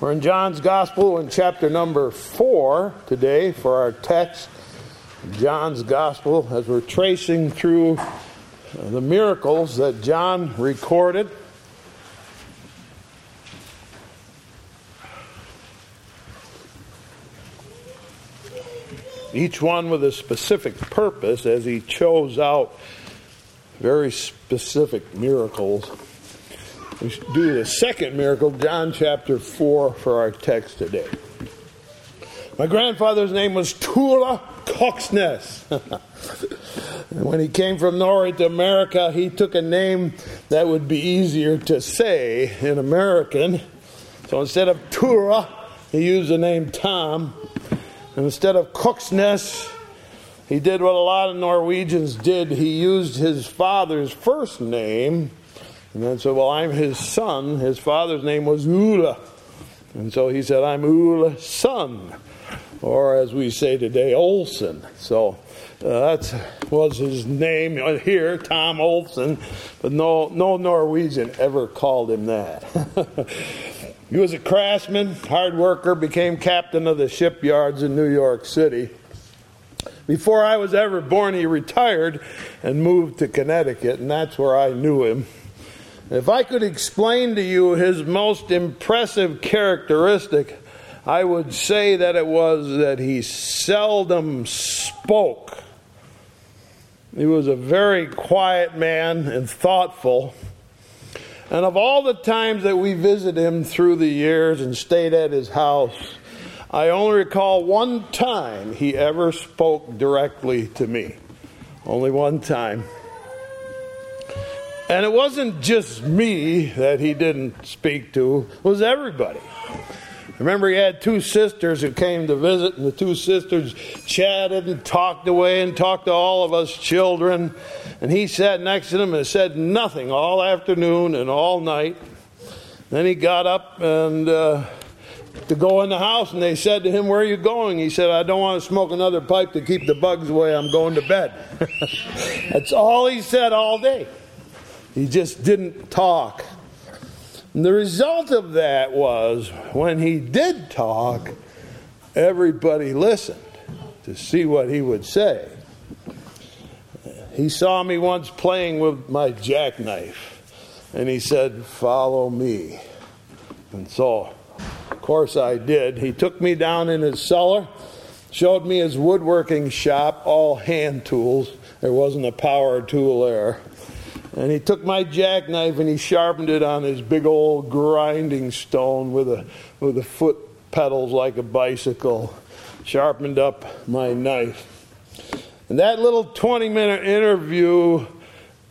We're in John's Gospel in chapter number 4 today for our text. John's Gospel, as we're tracing through the miracles that John recorded. Each one with a specific purpose as he chose out very specific miracles. We do the second miracle, John chapter 4, for our text today. My grandfather's name was Tura Koksnes. And when he came from Norway to America, he took a name that would be easier to say in American. So instead of Tura, he used the name Tom. And instead of Koksnes, he did what a lot of Norwegians did. He used his father's first name. And then said, well, I'm his son. His father's name was Ula. And so he said, I'm Ula's son. Or as we say today, Olsen. So that was his name here, Tom Olsen. But no Norwegian ever called him that. He was a craftsman, hard worker, became captain of the shipyards in New York City. Before I was ever born, he retired and moved to Connecticut. And that's where I knew him. If I could explain to you his most impressive characteristic, I would say that it was that he seldom spoke. He was a very quiet man and thoughtful. And of all the times that we visited him through the years and stayed at his house, I only recall one time he ever spoke directly to me. Only one time. And it wasn't just me that he didn't speak to, it was everybody. Remember, he had two sisters who came to visit, and the two sisters chatted and talked away and talked to all of us children. And he sat next to them and said nothing all afternoon and all night. Then he got up and to go in the house, and they said to him, where are you going? He said, I don't want to smoke another pipe to keep the bugs away. I'm going to bed. That's all he said all day. He just didn't talk. And the result of that was, when he did talk, everybody listened to see what he would say. He saw me once playing with my jackknife, and he said, follow me. And so, of course, I did. He took me down in his cellar, showed me his woodworking shop, all hand tools. There wasn't a power tool there. And he took my jackknife and he sharpened it on his big old grinding stone with the foot pedals like a bicycle. Sharpened up my knife. And that little 20-minute interview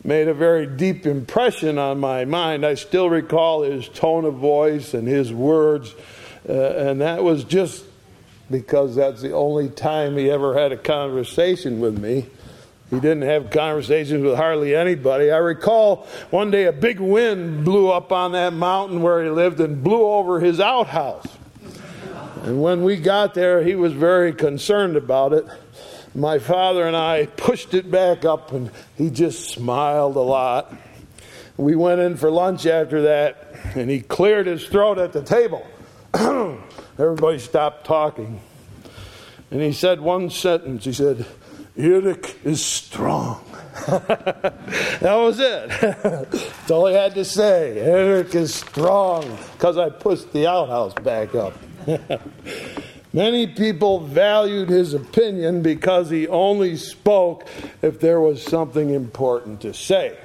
made a very deep impression on my mind. I still recall his tone of voice and his words. And that was just because that's the only time he ever had a conversation with me. He didn't have conversations with hardly anybody. I recall one day a big wind blew up on that mountain where he lived and blew over his outhouse. And when we got there, he was very concerned about it. My father and I pushed it back up, and he just smiled a lot. We went in for lunch after that, and he cleared his throat at the table. Everybody stopped talking. And he said one sentence. He said, Erik is strong. That was it. That's all he had to say. Erik is strong, because I pushed the outhouse back up. Many people valued his opinion because he only spoke if there was something important to say.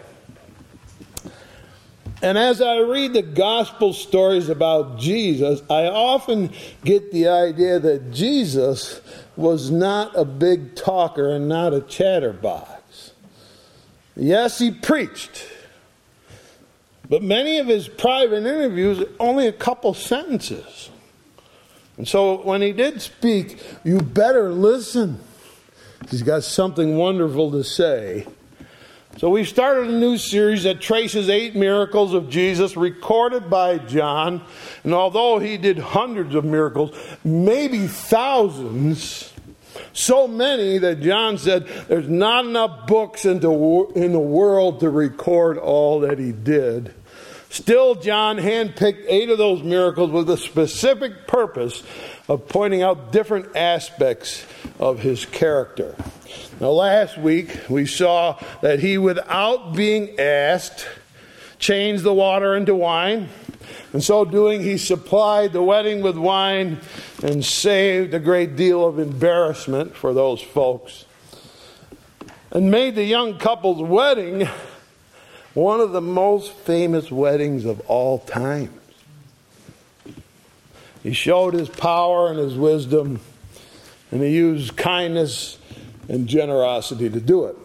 And as I read the gospel stories about Jesus, I often get the idea that Jesus was not a big talker and not a chatterbox. Yes, he preached. But many of his private interviews, only a couple sentences. And so when he did speak, you better listen. He's got something wonderful to say. So we've started a new series that traces 8 miracles of Jesus recorded by John. And although he did hundreds of miracles, maybe thousands, so many that John said there's not enough books in the world to record all that he did. Still, John handpicked 8 of those miracles with the specific purpose of pointing out different aspects of his character. Now, last week, we saw that he, without being asked, changed the water into wine. In so doing, he supplied the wedding with wine and saved a great deal of embarrassment for those folks, and made the young couple's wedding one of the most famous weddings of all time. He showed his power and his wisdom, and he used kindness and generosity to do it.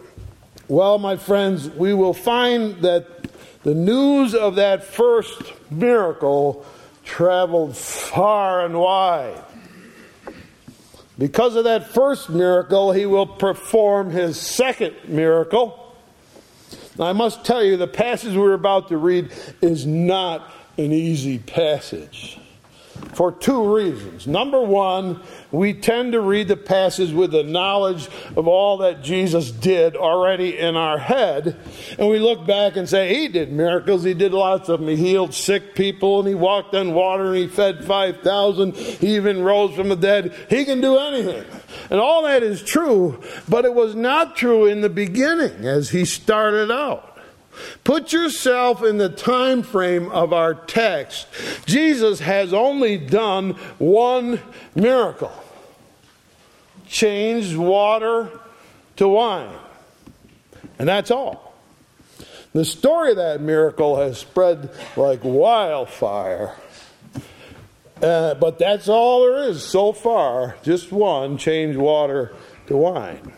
Well, my friends, we will find that the news of that first miracle traveled far and wide. Because of that first miracle, he will perform his second miracle. Now, I must tell you, the passage we're about to read is not an easy passage for 2 reasons. Number 1, we tend to read the passage with the knowledge of all that Jesus did already in our head, and we look back and say, he did miracles, he did lots of them. He healed sick people, and he walked on water, and he fed 5,000. He even rose from the dead. He can do anything. And all that is true, but it was not true in the beginning as he started out. Put yourself in the time frame of our text. Jesus has only done one miracle. Changed water to wine. And that's all. The story of that miracle has spread like wildfire. But that's all there is so far. Just one, changed water to wine.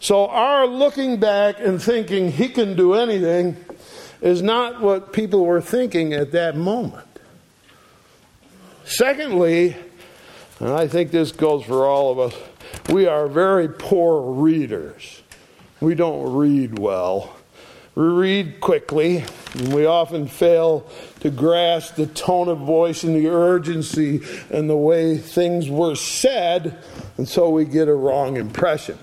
So our looking back and thinking he can do anything is not what people were thinking at that moment. Secondly, and I think this goes for all of us, we are very poor readers. We don't read well. We read quickly, and we often fail to grasp the tone of voice and the urgency and the way things were said, and so we get a wrong impression.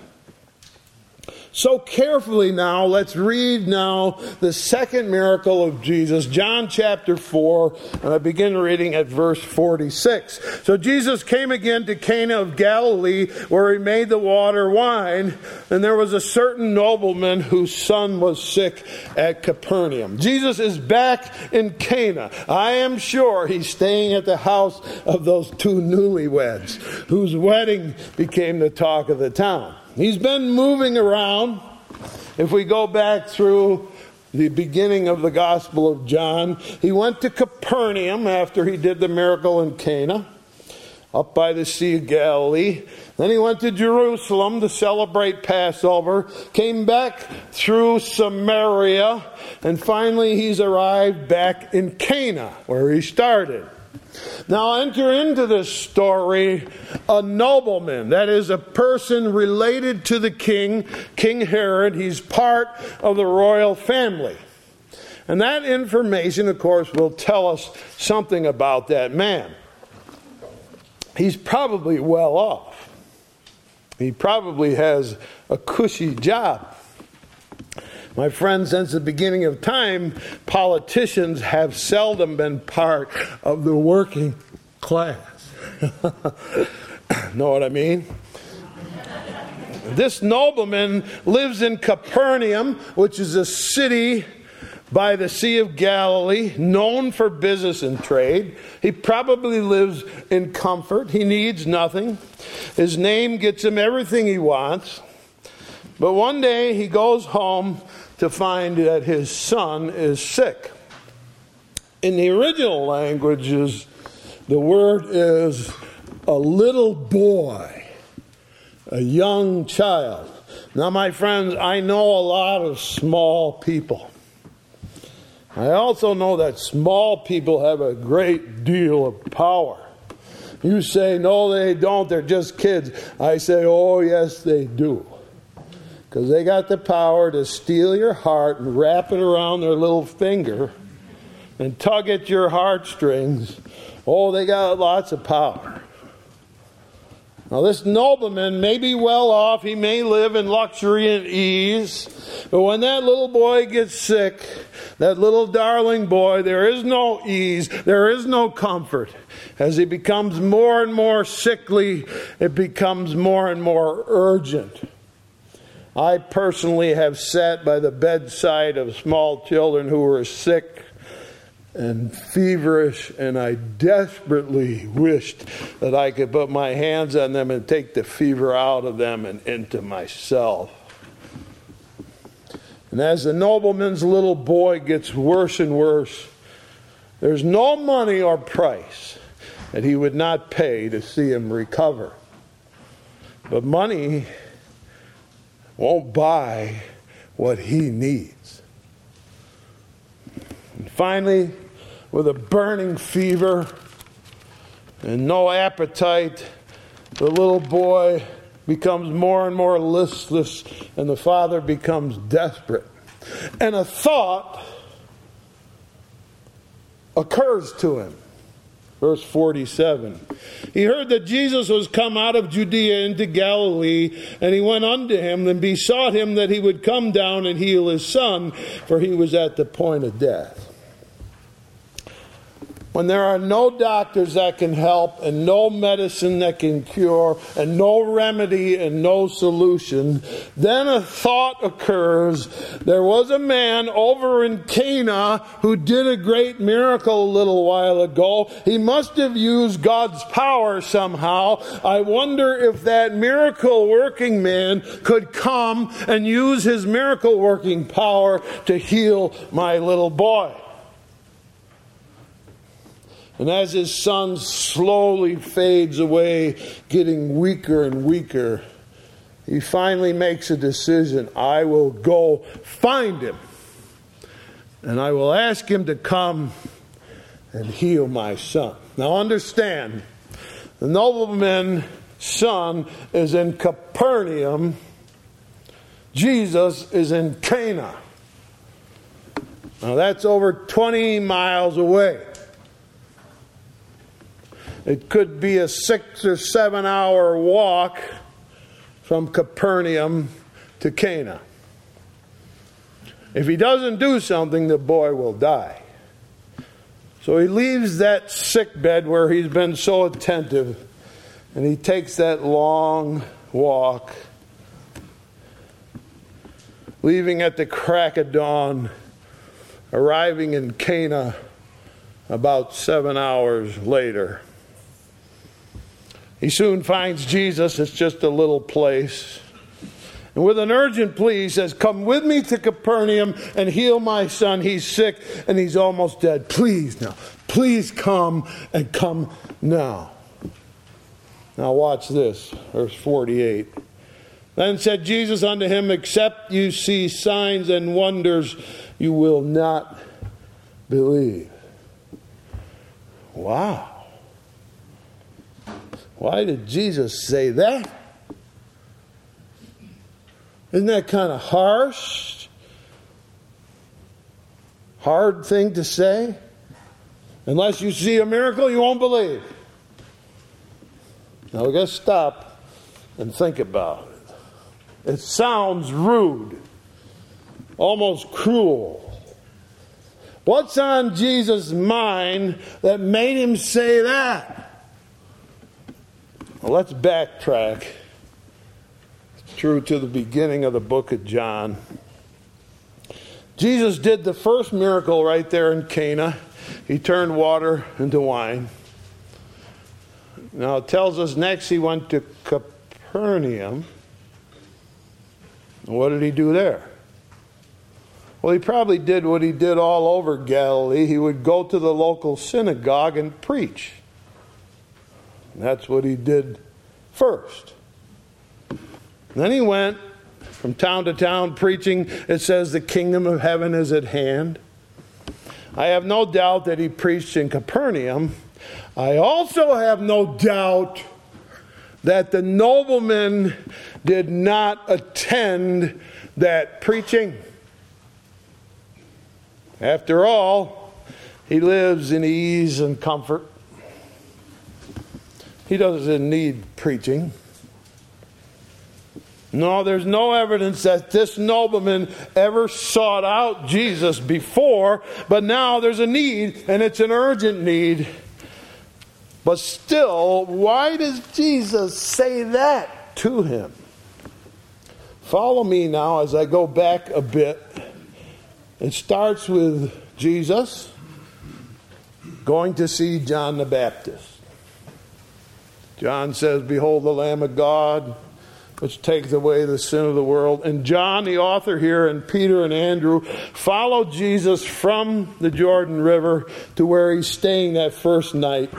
So carefully now, let's read now the second miracle of Jesus, John chapter 4, and I begin reading at verse 46. So Jesus came again to Cana of Galilee, where he made the water wine, and there was a certain nobleman whose son was sick at Capernaum. Jesus is back in Cana. I am sure he's staying at the house of those 2 newlyweds, whose wedding became the talk of the town. He's been moving around. If we go back through the beginning of the Gospel of John, he went to Capernaum after he did the miracle in Cana, up by the Sea of Galilee. Then he went to Jerusalem to celebrate Passover, came back through Samaria, and finally he's arrived back in Cana, where he started. Now enter into this story a nobleman, that is a person related to the king, King Herod. He's part of the royal family. And that information, of course, will tell us something about that man. He's probably well off. He probably has a cushy job. My friend, since the beginning of time, politicians have seldom been part of the working class. Know what I mean? This nobleman lives in Capernaum, which is a city by the Sea of Galilee, known for business and trade. He probably lives in comfort. He needs nothing. His name gets him everything he wants. But one day he goes home to find that his son is sick. In the original languages, the word is a little boy, a young child. Now, my friends, I know a lot of small people. I also know that small people have a great deal of power. You say, no, they don't, they're just kids. I say, oh, yes, they do. Because they got the power to steal your heart and wrap it around their little finger and tug at your heartstrings. Oh, they got lots of power. Now this nobleman may be well off, he may live in luxury and ease, but when that little boy gets sick, that little darling boy, there is no ease, there is no comfort. As he becomes more and more sickly, it becomes more and more urgent. I personally have sat by the bedside of small children who were sick and feverish, and I desperately wished that I could put my hands on them and take the fever out of them and into myself. And as the nobleman's little boy gets worse and worse, there's no money or price that he would not pay to see him recover. But money won't buy what he needs. And finally, with a burning fever and no appetite, the little boy becomes more and more listless, and the father becomes desperate. And a thought occurs to him. Verse 47. He heard that Jesus was come out of Judea into Galilee, and he went unto him and besought him that he would come down and heal his son, for he was at the point of death. When there are no doctors that can help and no medicine that can cure and no remedy and no solution, then a thought occurs. There was a man over in Cana who did a great miracle a little while ago. He must have used God's power somehow. I wonder if that miracle working man could come and use his miracle working power to heal my little boy. And as his son slowly fades away, getting weaker and weaker, he finally makes a decision. I will go find him, and I will ask him to come and heal my son. Now understand, the nobleman's son is in Capernaum. Jesus is in Cana. Now that's over 20 miles away. It could be a 6 or 7 hour walk from Capernaum to Cana. If he doesn't do something, the boy will die. So he leaves that sick bed where he's been so attentive, and he takes that long walk, leaving at the crack of dawn, arriving in Cana about 7 hours later. He soon finds Jesus. It's just a little place. And with an urgent plea, he says, come with me to Capernaum and heal my son. He's sick and he's almost dead. Please now. Please come, and come now. Now watch this. Verse 48. Then said Jesus unto him, except you see signs and wonders, you will not believe. Wow. Why did Jesus say that? Isn't that kind of harsh? Hard thing to say? Unless you see a miracle, you won't believe. Now we've got to stop and think about it. It sounds rude, almost cruel. What's on Jesus' mind that made him say that? Well, let's backtrack through to the beginning of the book of John. Jesus did the first miracle right there in Cana. He turned water into wine. Now it tells us next he went to Capernaum. What did he do there? Well, he probably did what he did all over Galilee. He would go to the local synagogue and preach. That's what he did first. Then he went from town to town preaching. It says the kingdom of heaven is at hand. I have no doubt that he preached in Capernaum. I also have no doubt that the nobleman did not attend that preaching. After all, he lives in ease and comfort. He doesn't need preaching. No, there's no evidence that this nobleman ever sought out Jesus before, but now there's a need, and it's an urgent need. But still, why does Jesus say that to him? Follow me now as I go back a bit. It starts with Jesus going to see John the Baptist. John says, "Behold the Lamb of God, which takes away the sin of the world." And John, the author here, and Peter and Andrew follow Jesus from the Jordan River to where he's staying that first night.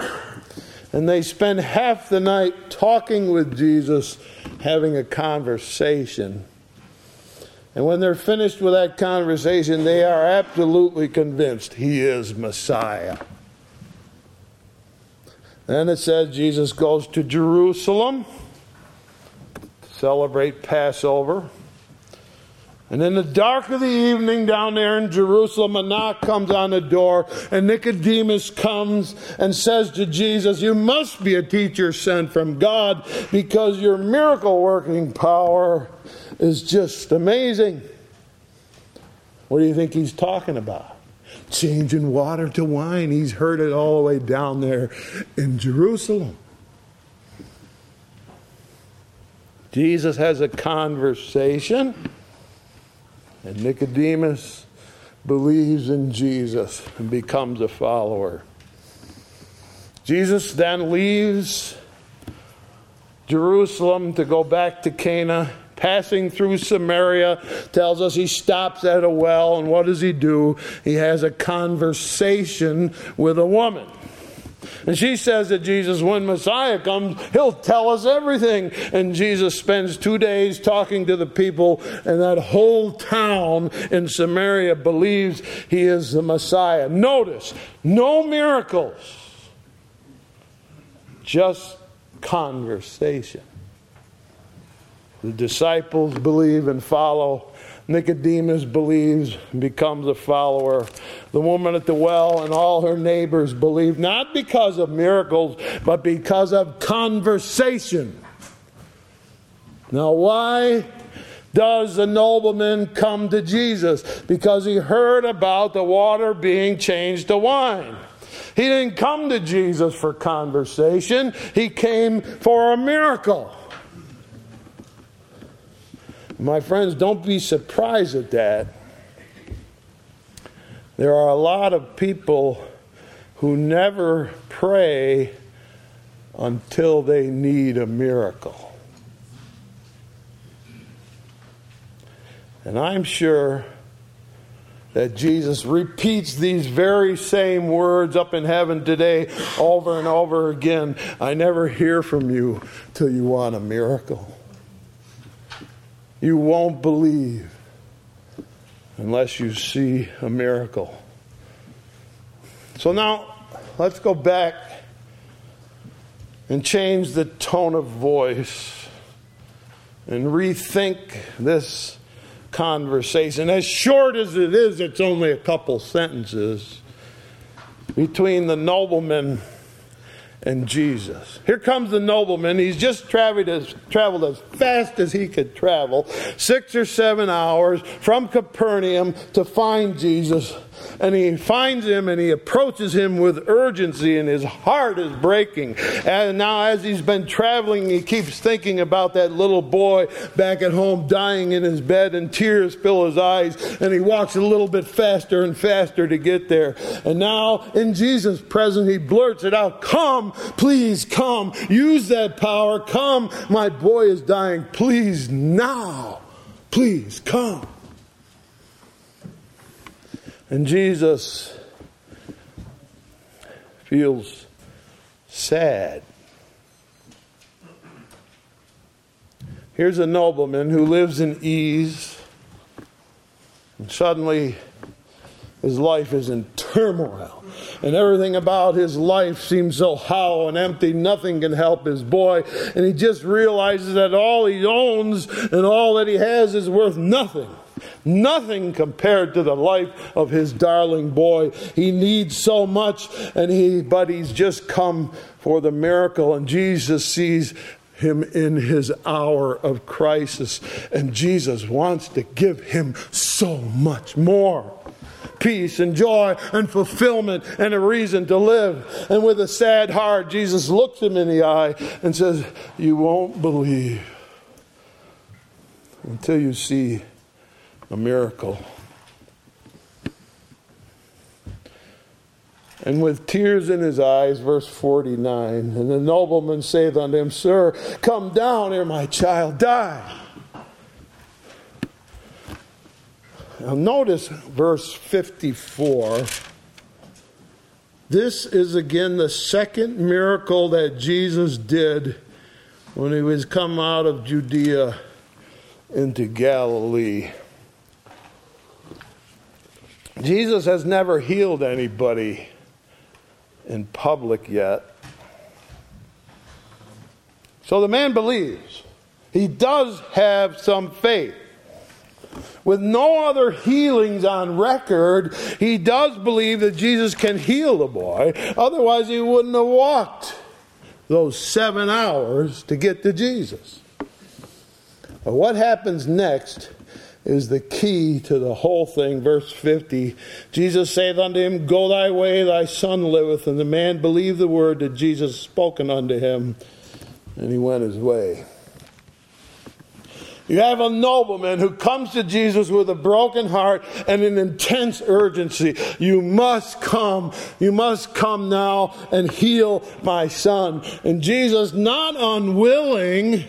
And they spend half the night talking with Jesus, having a conversation. And when they're finished with that conversation, they are absolutely convinced he is Messiah. Then it says Jesus goes to Jerusalem to celebrate Passover. And in the dark of the evening down there in Jerusalem, a knock comes on the door, and Nicodemus comes and says to Jesus, "You must be a teacher sent from God, because your miracle-working power is just amazing." What do you think he's talking about? Changing water to wine. He's heard it all the way down there in Jerusalem. Jesus has a conversation, and Nicodemus believes in Jesus and becomes a follower. Jesus then leaves Jerusalem to go back to Cana. Passing through Samaria, tells us he stops at a well, and what does he do? He has a conversation with a woman. And she says to Jesus, when Messiah comes, he'll tell us everything. And Jesus spends 2 days talking to the people, and that whole town in Samaria believes he is the Messiah. Notice, no miracles, just conversation. The disciples believe and follow. Nicodemus believes and becomes a follower. The woman at the well and all her neighbors believe, not because of miracles, but because of conversation. Now, why does the nobleman come to Jesus? Because he heard about the water being changed to wine. He didn't come to Jesus for conversation. He came for a miracle. My friends, don't be surprised at that. There are a lot of people who never pray until they need a miracle. And I'm sure that Jesus repeats these very same words up in heaven today over and over again. I never hear from you till you want a miracle. You won't believe unless you see a miracle. So now, let's go back and change the tone of voice and rethink this conversation. As short as it is, it's only a couple sentences between the nobleman and Jesus. Here comes the nobleman. He's just traveled as fast as he could travel, 6 or 7 hours from Capernaum to find Jesus. And he finds him and he approaches him with urgency, and his heart is breaking. And now as he's been traveling, he keeps thinking about that little boy back at home dying in his bed, and tears fill his eyes, and he walks a little bit faster and faster to get there. And now in Jesus' presence, he blurts it out, "Come, please come. Use that power. Come, my boy is dying. Please now. Please come." And Jesus feels sad. Here's a nobleman who lives in ease, and suddenly his life is in turmoil. And everything about his life seems so hollow and empty. Nothing can help his boy. And he just realizes that all he owns and all that he has is worth nothing. Nothing compared to the life of his darling boy. He needs so much, but he's just come for the miracle. And Jesus sees him in his hour of crisis. And Jesus wants to give him so much more. Peace and joy and fulfillment and a reason to live. And with a sad heart, Jesus looks him in the eye and says, "You won't believe until you see a miracle." And with tears in his eyes, verse 49, and the nobleman saith unto him, "Sir, come down ere my child die." Now notice verse 54. This is again the second miracle that Jesus did when he was come out of Judea into Galilee. Jesus has never healed anybody in public yet. So the man believes. He does have some faith. With no other healings on record, he does believe that Jesus can heal the boy. Otherwise, he wouldn't have walked those 7 hours to get to Jesus. But what happens next is the key to the whole thing. Verse 50, Jesus saith unto him, "Go thy way, thy son liveth." And the man believed the word that Jesus spoken unto him, and he went his way. You have a nobleman who comes to Jesus with a broken heart and an intense urgency. "You must come. You must come now and heal my son." And Jesus, not unwilling,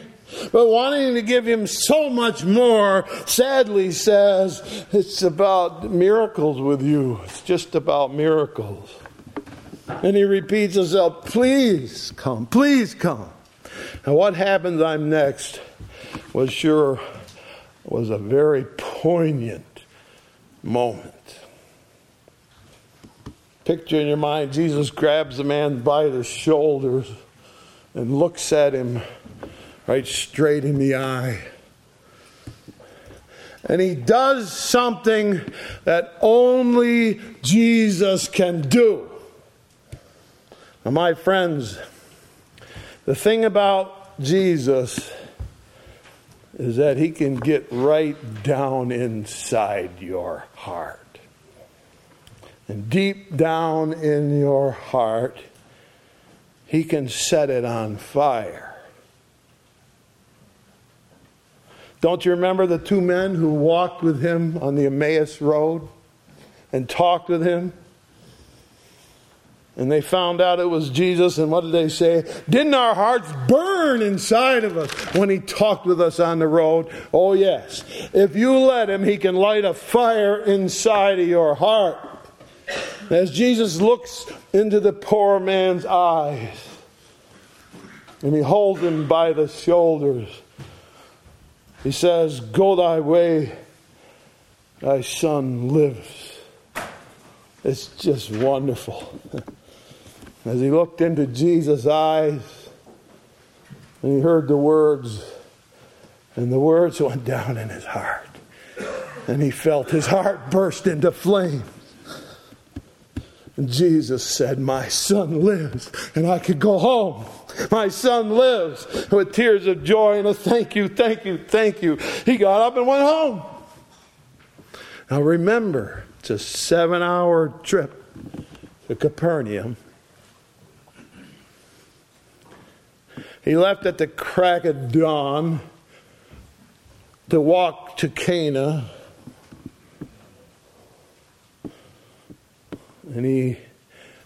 but wanting to give him so much more, sadly says, "It's about miracles with you. It's just about miracles." And he repeats himself, "Please come. Please come." Now what happens I'm next was a very poignant moment. Picture in your mind, Jesus grabs the man by the shoulders and looks at him right straight in the eye. And he does something that only Jesus can do. Now, my friends, the thing about Jesus is that he can get right down inside your heart. And deep down in your heart, he can set it on fire. Don't you remember the two men who walked with him on the Emmaus road and talked with him? And they found out it was Jesus, and what did they say? "Didn't our hearts burn inside of us when he talked with us on the road?" Oh yes, if you let him, he can light a fire inside of your heart. As Jesus looks into the poor man's eyes, and he holds him by the shoulders, he says, "Go thy way, thy son lives." It's just wonderful. As he looked into Jesus' eyes, and he heard the words, and the words went down in his heart. And he felt his heart burst into flames. And Jesus said, "My son lives, and I could go home. My son lives," with tears of joy and a thank you, thank you, thank you. He got up and went home. Now remember, it's a 7-hour trip to Capernaum. He left at the crack of dawn to walk to Cana. And he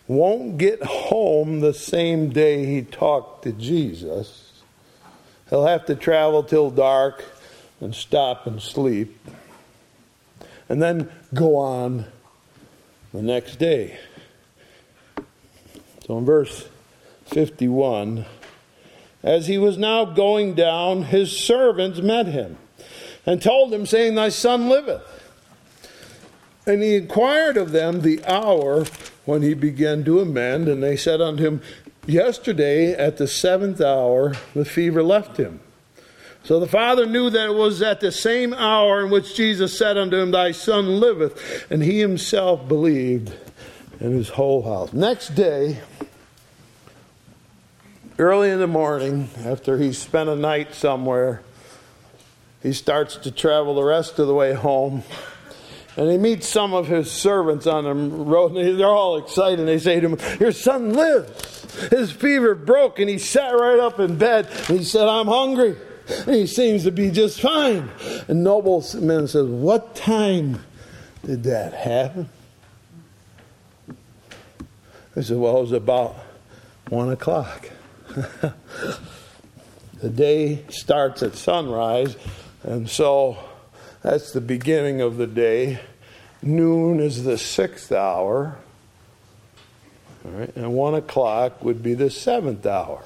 won't get home the same day he talked to Jesus. He'll have to travel till dark and stop and sleep. And then go on the next day. So in verse 51, as he was now going down, his servants met him and told him, saying, "Thy son liveth." And he inquired of them the hour when he began to amend, and they said unto him, "Yesterday at the 7th hour the fever left him. So the father knew that it was at the same hour in which Jesus said unto him, Thy son liveth. And he himself believed, and his whole house. Next day, early in the morning, after he spent a night somewhere, he starts to travel the rest of the way home. And he meets some of his servants on the road, and they're all excited. They say to him, Your son lives. His fever broke, and he sat right up in bed. And he said, I'm hungry. And he seems to be just fine. And nobleman says, What time did that happen? He said, Well, it was about 1 o'clock. The day starts at sunrise, and so that's the beginning of the day. Noon is the 6th hour, all right, and 1 o'clock would be the 7th hour.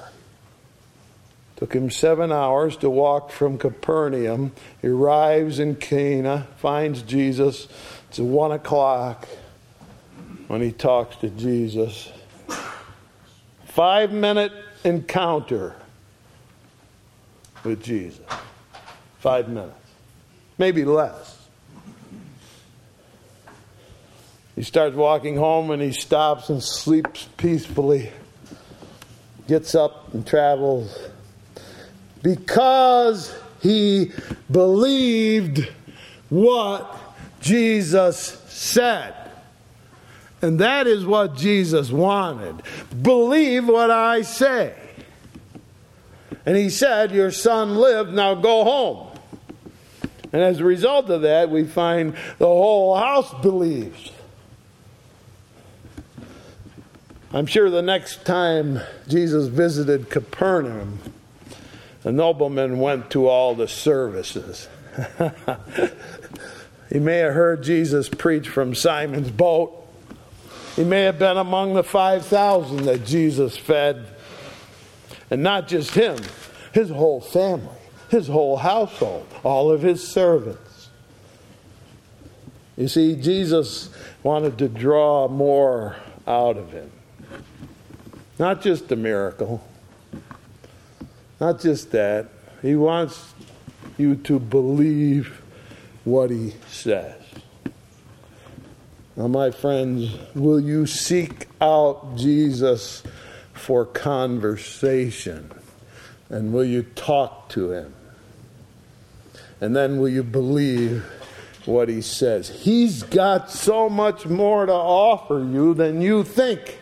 Took him 7 hours to walk from Capernaum. He arrives in Cana, finds Jesus. It's 1 o'clock when he talks to Jesus. 5-minute encounter with Jesus. 5 minutes. Maybe less. He starts walking home and he stops and sleeps peacefully. Gets up and travels. Because he believed what Jesus said. And that is what Jesus wanted. Believe what I say. And he said, Your son lived, now go home. And as a result of that, we find the whole house believes. I'm sure the next time Jesus visited Capernaum, the nobleman went to all the services. He may have heard Jesus preach from Simon's boat. He may have been among the 5,000 that Jesus fed. And not just him, his whole family, his whole household, all of his servants. You see, Jesus wanted to draw more out of him. Not just a miracle. Not just that. He wants you to believe what he says. Now, my friends, will you seek out Jesus for conversation? And will you talk to him? And then will you believe what he says? He's got so much more to offer you than you think.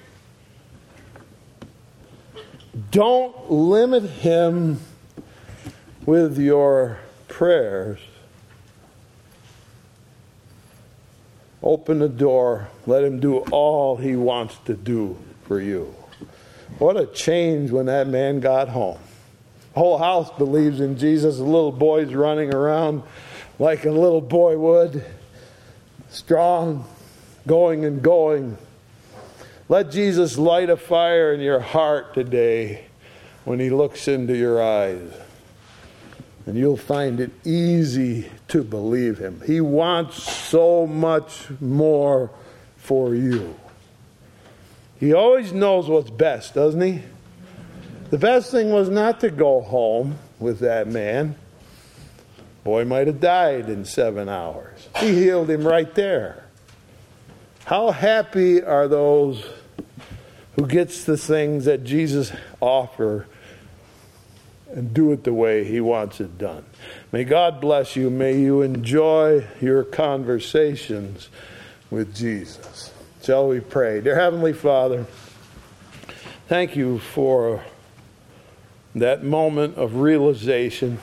Don't limit him with your prayers. Open the door. Let him do all he wants to do for you. What a change when that man got home. The whole house believes in Jesus. The little boy's running around like a little boy would. Strong, going and going. Let Jesus light a fire in your heart today when he looks into your eyes. And you'll find it easy to believe him. He wants so much more for you. He always knows what's best, doesn't he? The best thing was not to go home with that man. Boy might have died in 7 hours. He healed him right there. How happy are those who gets the things that Jesus offers and do it the way he wants it done. May God bless you. May you enjoy your conversations with Jesus. Shall we pray? Dear Heavenly Father, thank you for that moment of realization.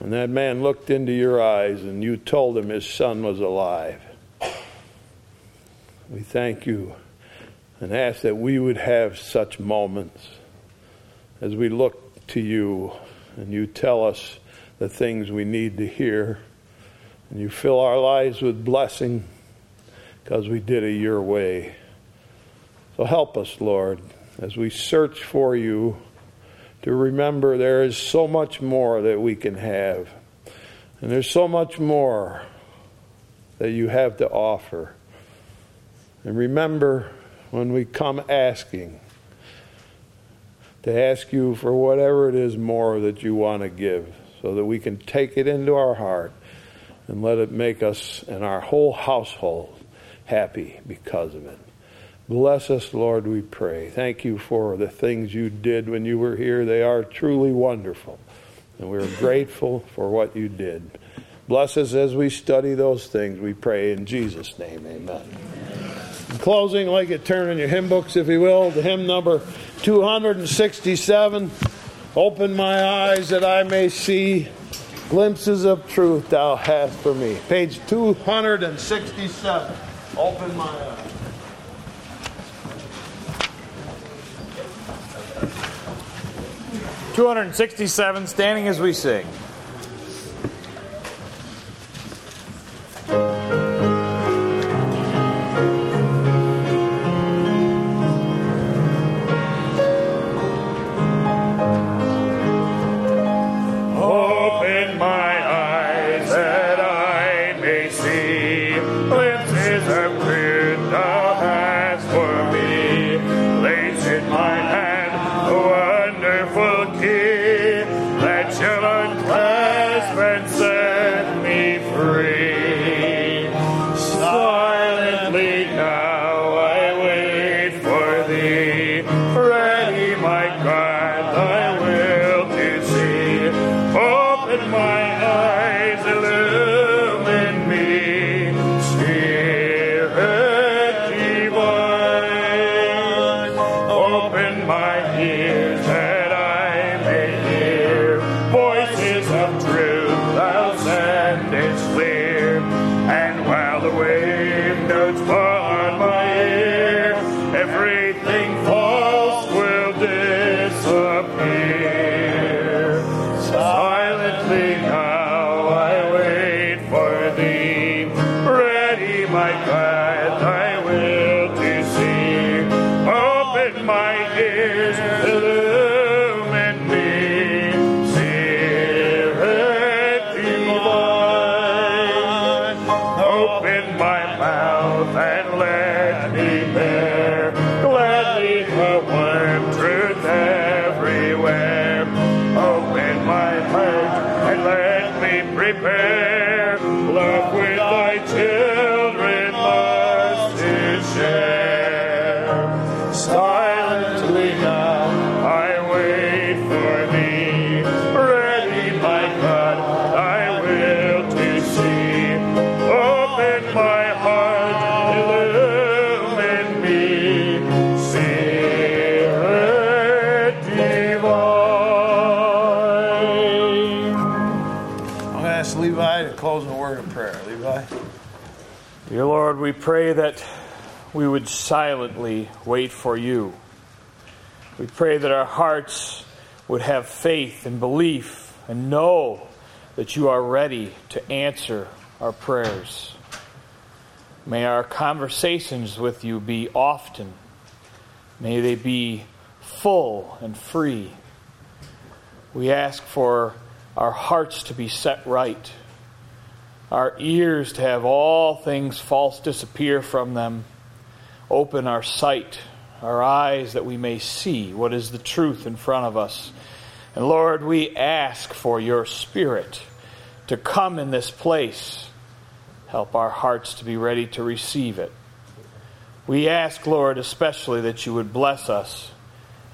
When that man looked into your eyes and you told him his son was alive. We thank you and ask that we would have such moments as we look to you and you tell us the things we need to hear, and you fill our lives with blessing because we did it your way. So help us, Lord, as we search for you to remember there is so much more that we can have, and there's so much more that you have to offer. And remember when we come asking, to ask you for whatever it is more that you want to give, so that we can take it into our heart and let it make us and our whole household happy because of it. Bless us, Lord, we pray. Thank you for the things you did when you were here. They are truly wonderful, and we are grateful for what you did. Bless us as we study those things, we pray in Jesus' name, amen. In closing, like it, turn in your hymn books, if you will, to hymn number 267. Open my eyes that I may see glimpses of truth thou hast for me. Page 267. Open my eyes. Standing as we sing. Dear Lord, we pray that we would silently wait for you. We pray that our hearts would have faith and belief and know that you are ready to answer our prayers. May our conversations with you be often. May they be full and free. We ask for our hearts to be set right, our ears to have all things false disappear from them. Open our sight, our eyes, that we may see what is the truth in front of us. And Lord, we ask for your Spirit to come in this place. Help our hearts to be ready to receive it. We ask, Lord, especially that you would bless us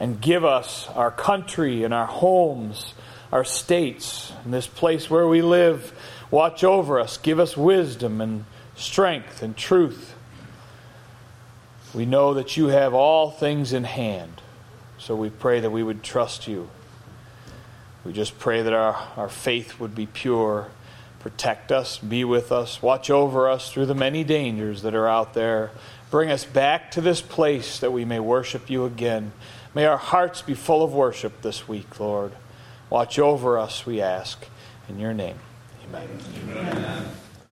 and give us our country and our homes, our states, and this place where we live. Watch over us. Give us wisdom and strength and truth. We know that you have all things in hand, so we pray that we would trust you. We just pray that our faith would be pure. Protect us, be with us, watch over us through the many dangers that are out there. Bring us back to this place that we may worship you again. May our hearts be full of worship this week, Lord. Watch over us, we ask, in your name. Amen. Amen.